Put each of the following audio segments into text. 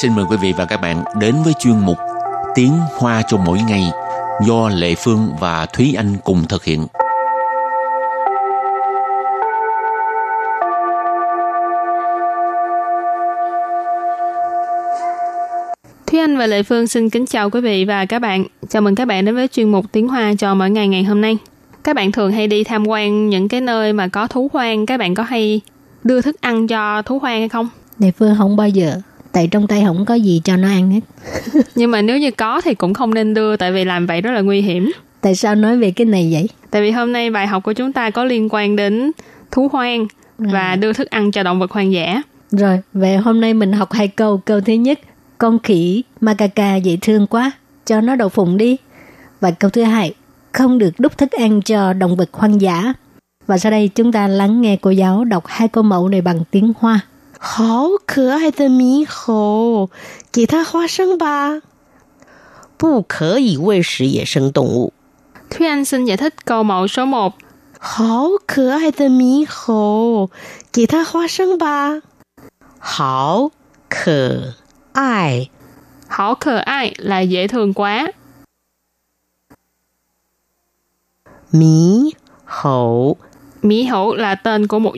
Xin mời quý vị và các bạn đến với chuyên mục Tiếng Hoa cho mỗi ngày do Lê Phương và Thúy Anh cùng thực hiện. Thúy Anh và Lê Phương xin kính chào quý vị và các bạn. Chào mừng các bạn đến với chuyên mục Tiếng Hoa cho mỗi ngày ngày hôm nay. Các bạn thường hay đi tham quan những cái nơi mà có thú hoang, các bạn có hay đưa thức ăn cho thú hoang hay không? Lê Phương không bao giờ, tại trong tay không có gì cho nó ăn hết. Nhưng mà nếu như có thì cũng không nên đưa, tại vì làm vậy rất là nguy hiểm. Tại sao nói về cái này vậy? Tại vì hôm nay bài học của chúng ta có liên quan đến thú hoang và đưa thức ăn cho động vật hoang dã. Rồi, vậy hôm nay mình học hai câu. Câu thứ nhất, con khỉ macaca dễ thương quá, cho nó đậu phụng đi. Và câu thứ hai, không được đút thức ăn cho động vật hoang dã. Và sau đây chúng ta lắng nghe cô giáo đọc hai câu mẫu này bằng tiếng Hoa. 好可爱的猕猴，给它花生吧。不可以喂食野生动物。 Thúy Anh xin giải thích câu mẫu số 1. 好可爱的猕猴，给它花生吧。好可爱。 好可爱 là dễ thương quá. 猕猴 là tên của một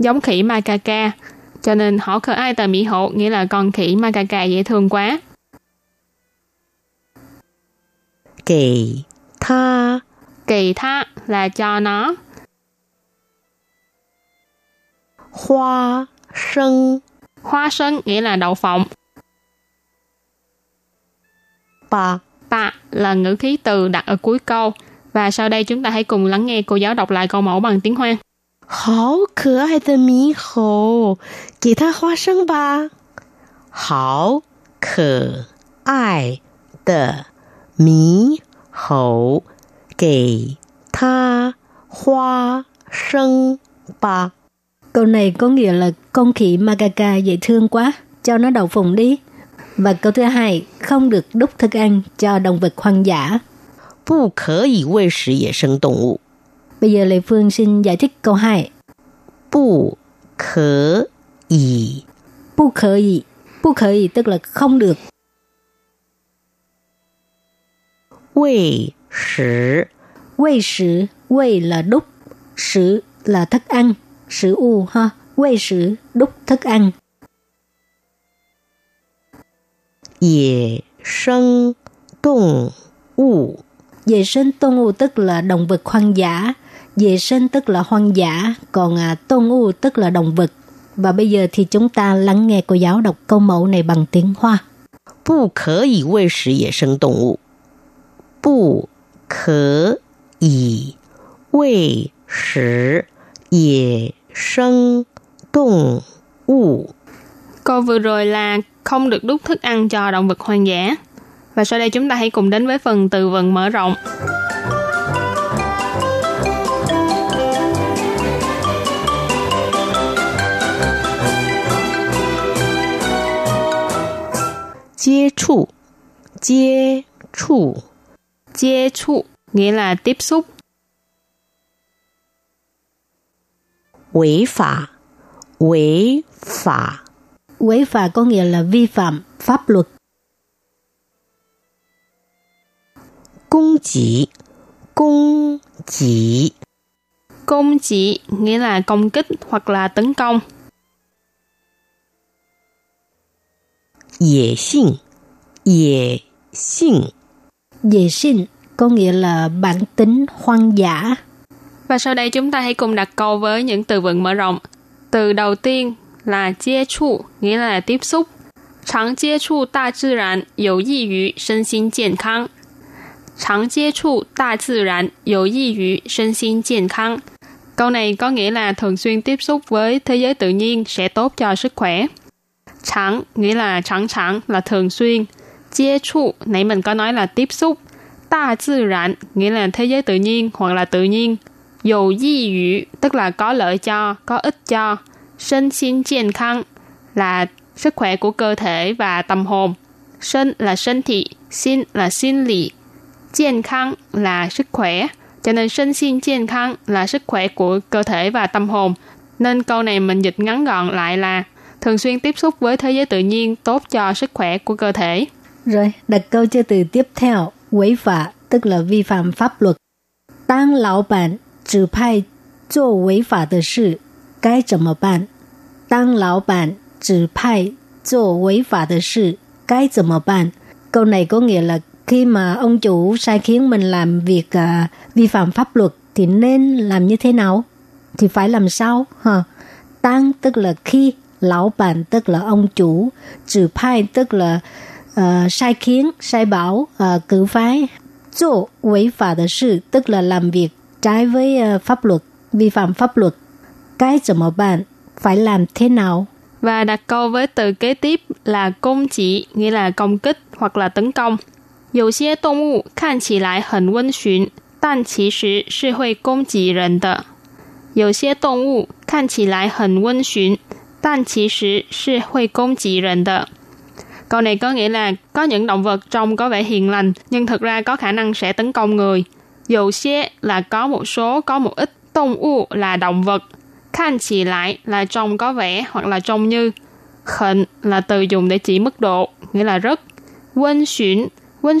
giống khỉ macaca, cho nên họ khởi ai tờ mỹ hộ nghĩa là con khỉ macaca dễ thương quá. Kỳ tha là cho nó. Hoa sân nghĩa là đậu phộng. Bà là ngữ khí từ đặt ở cuối câu. Và sau đây chúng ta hãy cùng lắng nghe cô giáo đọc lại câu mẫu bằng tiếng Hoa. 好可爱的猕猴，给它花生吧。 Câu này có nghĩa là con khỉ macaca dễ thương quá, cho nó đậu phụng đi. Và câu thứ hai, không được đút thức ăn cho động vật hoang dã. 不可以喂食野生动物。 Bây giờ Lê Phương xin giải thích câu 2. 不可以 tức là không được. 喂食 là đúc, 食 là thức ăn, 食物 ha, 喂食 đúc thức ăn. 野生动物 tức là động vật hoang dã. Vệ sinh tức là hoang dã, còn tôn u tức là động vật. Và bây giờ thì chúng ta lắng nghe cô giáo đọc câu mẫu này bằng tiếng Hoa. 不可以喂食野生动物。 Câu vừa rồi là không được đút thức ăn cho động vật hoang dã. Và sau đây chúng ta hãy cùng đến với phần từ vựng mở rộng.接触 nghĩa là tiếp xúc. 违法 có nghĩa là vi phạm pháp luật. 攻击 nghĩa là công kích hoặc là tấn công. 野性 có nghĩa là bản tính hoang dã. Và sau đây chúng ta hãy cùng đặt câu với những từ vựng mở rộng. Từ đầu tiên là 接触 nghĩa là tiếp xúc. 常接触大自然有益于身心健康. 常接触大自然有益于身心健康. Câu này có nghĩa là thường xuyên tiếp xúc với thế giới tự nhiên sẽ tốt cho sức khỏe. Chẳng nghĩa là chẳng là thường xuyên. Chia trụ nãy mình có nói là tiếp xúc. Ta tự rãn nghĩa là thế giới tự nhiên hoặc là tự nhiên. Dầu di yu tức là có lợi cho, có ích cho. Sinh xin chiên khăn là sức khỏe của cơ thể và tâm hồn. Sinh là sinh thị, xin là sinh lý. Chiên khăn là sức khỏe. Cho nên sinh xin chiên khăn là sức khỏe của cơ thể và tâm hồn. Nên câu này mình dịch ngắn gọn lại là thường xuyên tiếp xúc với thế giới tự nhiên tốt cho sức khỏe của cơ thể. Rồi, đặt câu cho từ tiếp theo, quấy phá, tức là vi phạm pháp luật. Đang lão bản chỉ派做违法的事该怎么办？当老板指派做违法的事该怎么办? Câu này có nghĩa là khi mà ông chủ sai khiến mình làm việc vi phạm pháp luật thì nên làm như thế nào? Thì phải làm sao? Tăng tức là khi, lão bản tức là ông chủ, trừ派tức là sai khiến, sai bảo, cử phái. Chỗ quấy phá的事 tức là làm việc trái với pháp luật, vi phạm pháp luật. Cái gì mà bạn phải làm thế nào? Và đặt câu với từ kế tiếp là công chỉ, nghĩa là công kích hoặc là tấn công. Có些动物看起来很温驯，但其实是会攻击人的。有些动物看起来很温驯，但其实是会攻击人的。Câu này có nghĩa là có những động vật trông có vẻ hiền lành nhưng thực ra có khả năng sẽ tấn công người. Dầu xe là có một số, có một ít, tông u là động vật, khan chỉ lại là trông có vẻ hoặc là trông như, khẩn là từ dùng để chỉ mức độ, nghĩa là rất, quân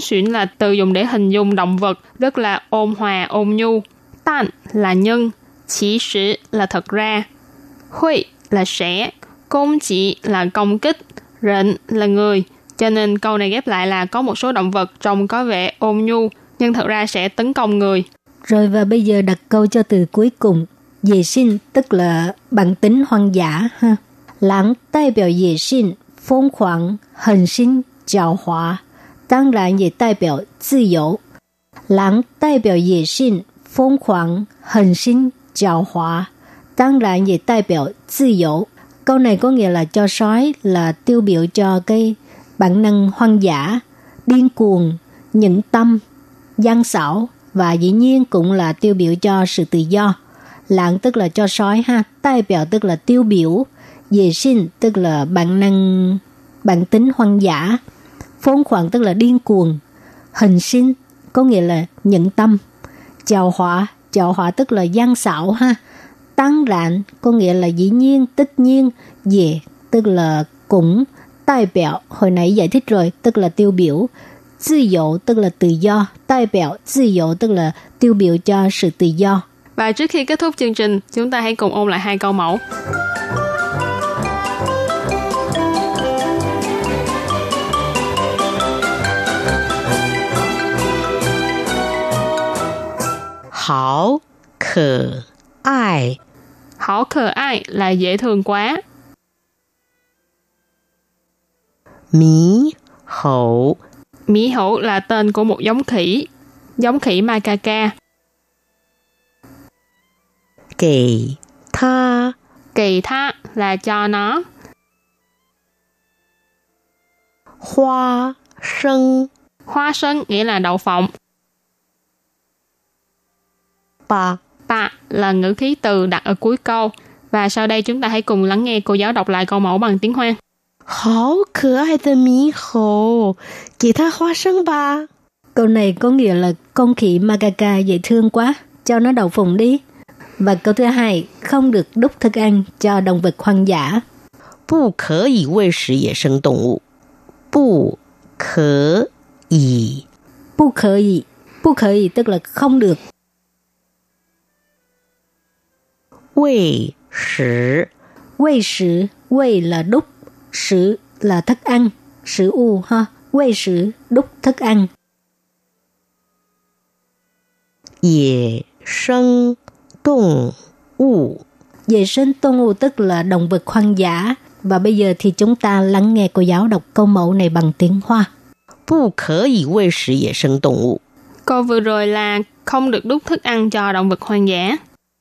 xuyển là từ dùng để hình dung động vật, rất là ôn hòa, ôn nhu, tan là nhân, chỉ sử là thật ra, huy là sẽ, công chỉ là công kích, rện là người. Cho nên câu này ghép lại là có một số động vật trông có vẻ ôn nhu nhưng thật ra sẽ tấn công người. Rồi và bây giờ đặt câu cho từ cuối cùng. Dễ sinh tức là bản tính hoang dã. Lãng đại biểu dễ sinh, phong khoảng, hận sinh, trào hóa. Đương nhiên cũng đại biểu tự do. Lãng đại biểu dễ sinh, phong khoảng, hận sinh, trào hóa. Đương nhiên cũng đại biểu tự do. Câu này có nghĩa là cho sói là tiêu biểu cho cái bản năng hoang dã, điên cuồng, nhẫn tâm, gian xảo và dĩ nhiên cũng là tiêu biểu cho sự tự do. Lãng tức là cho sói ha, đại biểu tức là tiêu biểu, dễ sinh tức là bản năng, bản tính hoang dã, phóng khoảng tức là điên cuồng, hình sinh có nghĩa là nhẫn tâm, trào hóa tức là gian xảo ha. Tăng rạn có nghĩa là dĩ nhiên, tất nhiên, dễ tức là cũng, đại biểu hồi nãy giải thích rồi tức là tiêu biểu, tự do tức là tự do, đại biểu tự do tức là tiêu biểu cho sự tự do. Và trước khi kết thúc chương trình, chúng ta hãy cùng ôn lại hai câu mẫu. Hảo khờ ai. Hảo khờ ai là dễ thương quá. Mí hậu. Mí hậu là tên của một giống khỉ macaca. Kỳ tha là cho nó. Hoa sân nghĩa là đậu phộng. Bà là ngữ khí từ đặt ở cuối câu. Và sau đây chúng ta hãy cùng lắng nghe cô giáo đọc lại câu mẫu bằng tiếng Hoa. Hảo khờ ai de mí hổ, kỳ tha hoa sân ba. Câu này có nghĩa là con khỉ macaca dễ thương quá, cho nó đậu phộng đi. Và câu thứ hai, không được đút thức ăn cho động vật hoang dã. 不可以喂食野生动物. 不可以. 不可以. 不可以 tức là không được. 喂食. 喂食. 喂 là đút, 食 là thức ăn, 食物 ha. 喂食 đút thức ăn. 野生 Tông u. Dễ sinh tông u tức là động vật hoang dã. Và bây giờ thì chúng ta lắng nghe cô giáo đọc câu mẫu này bằng tiếng Hoa. 不可以喂食野生动物. Câu vừa rồi là không được đút thức ăn cho động vật hoang dã.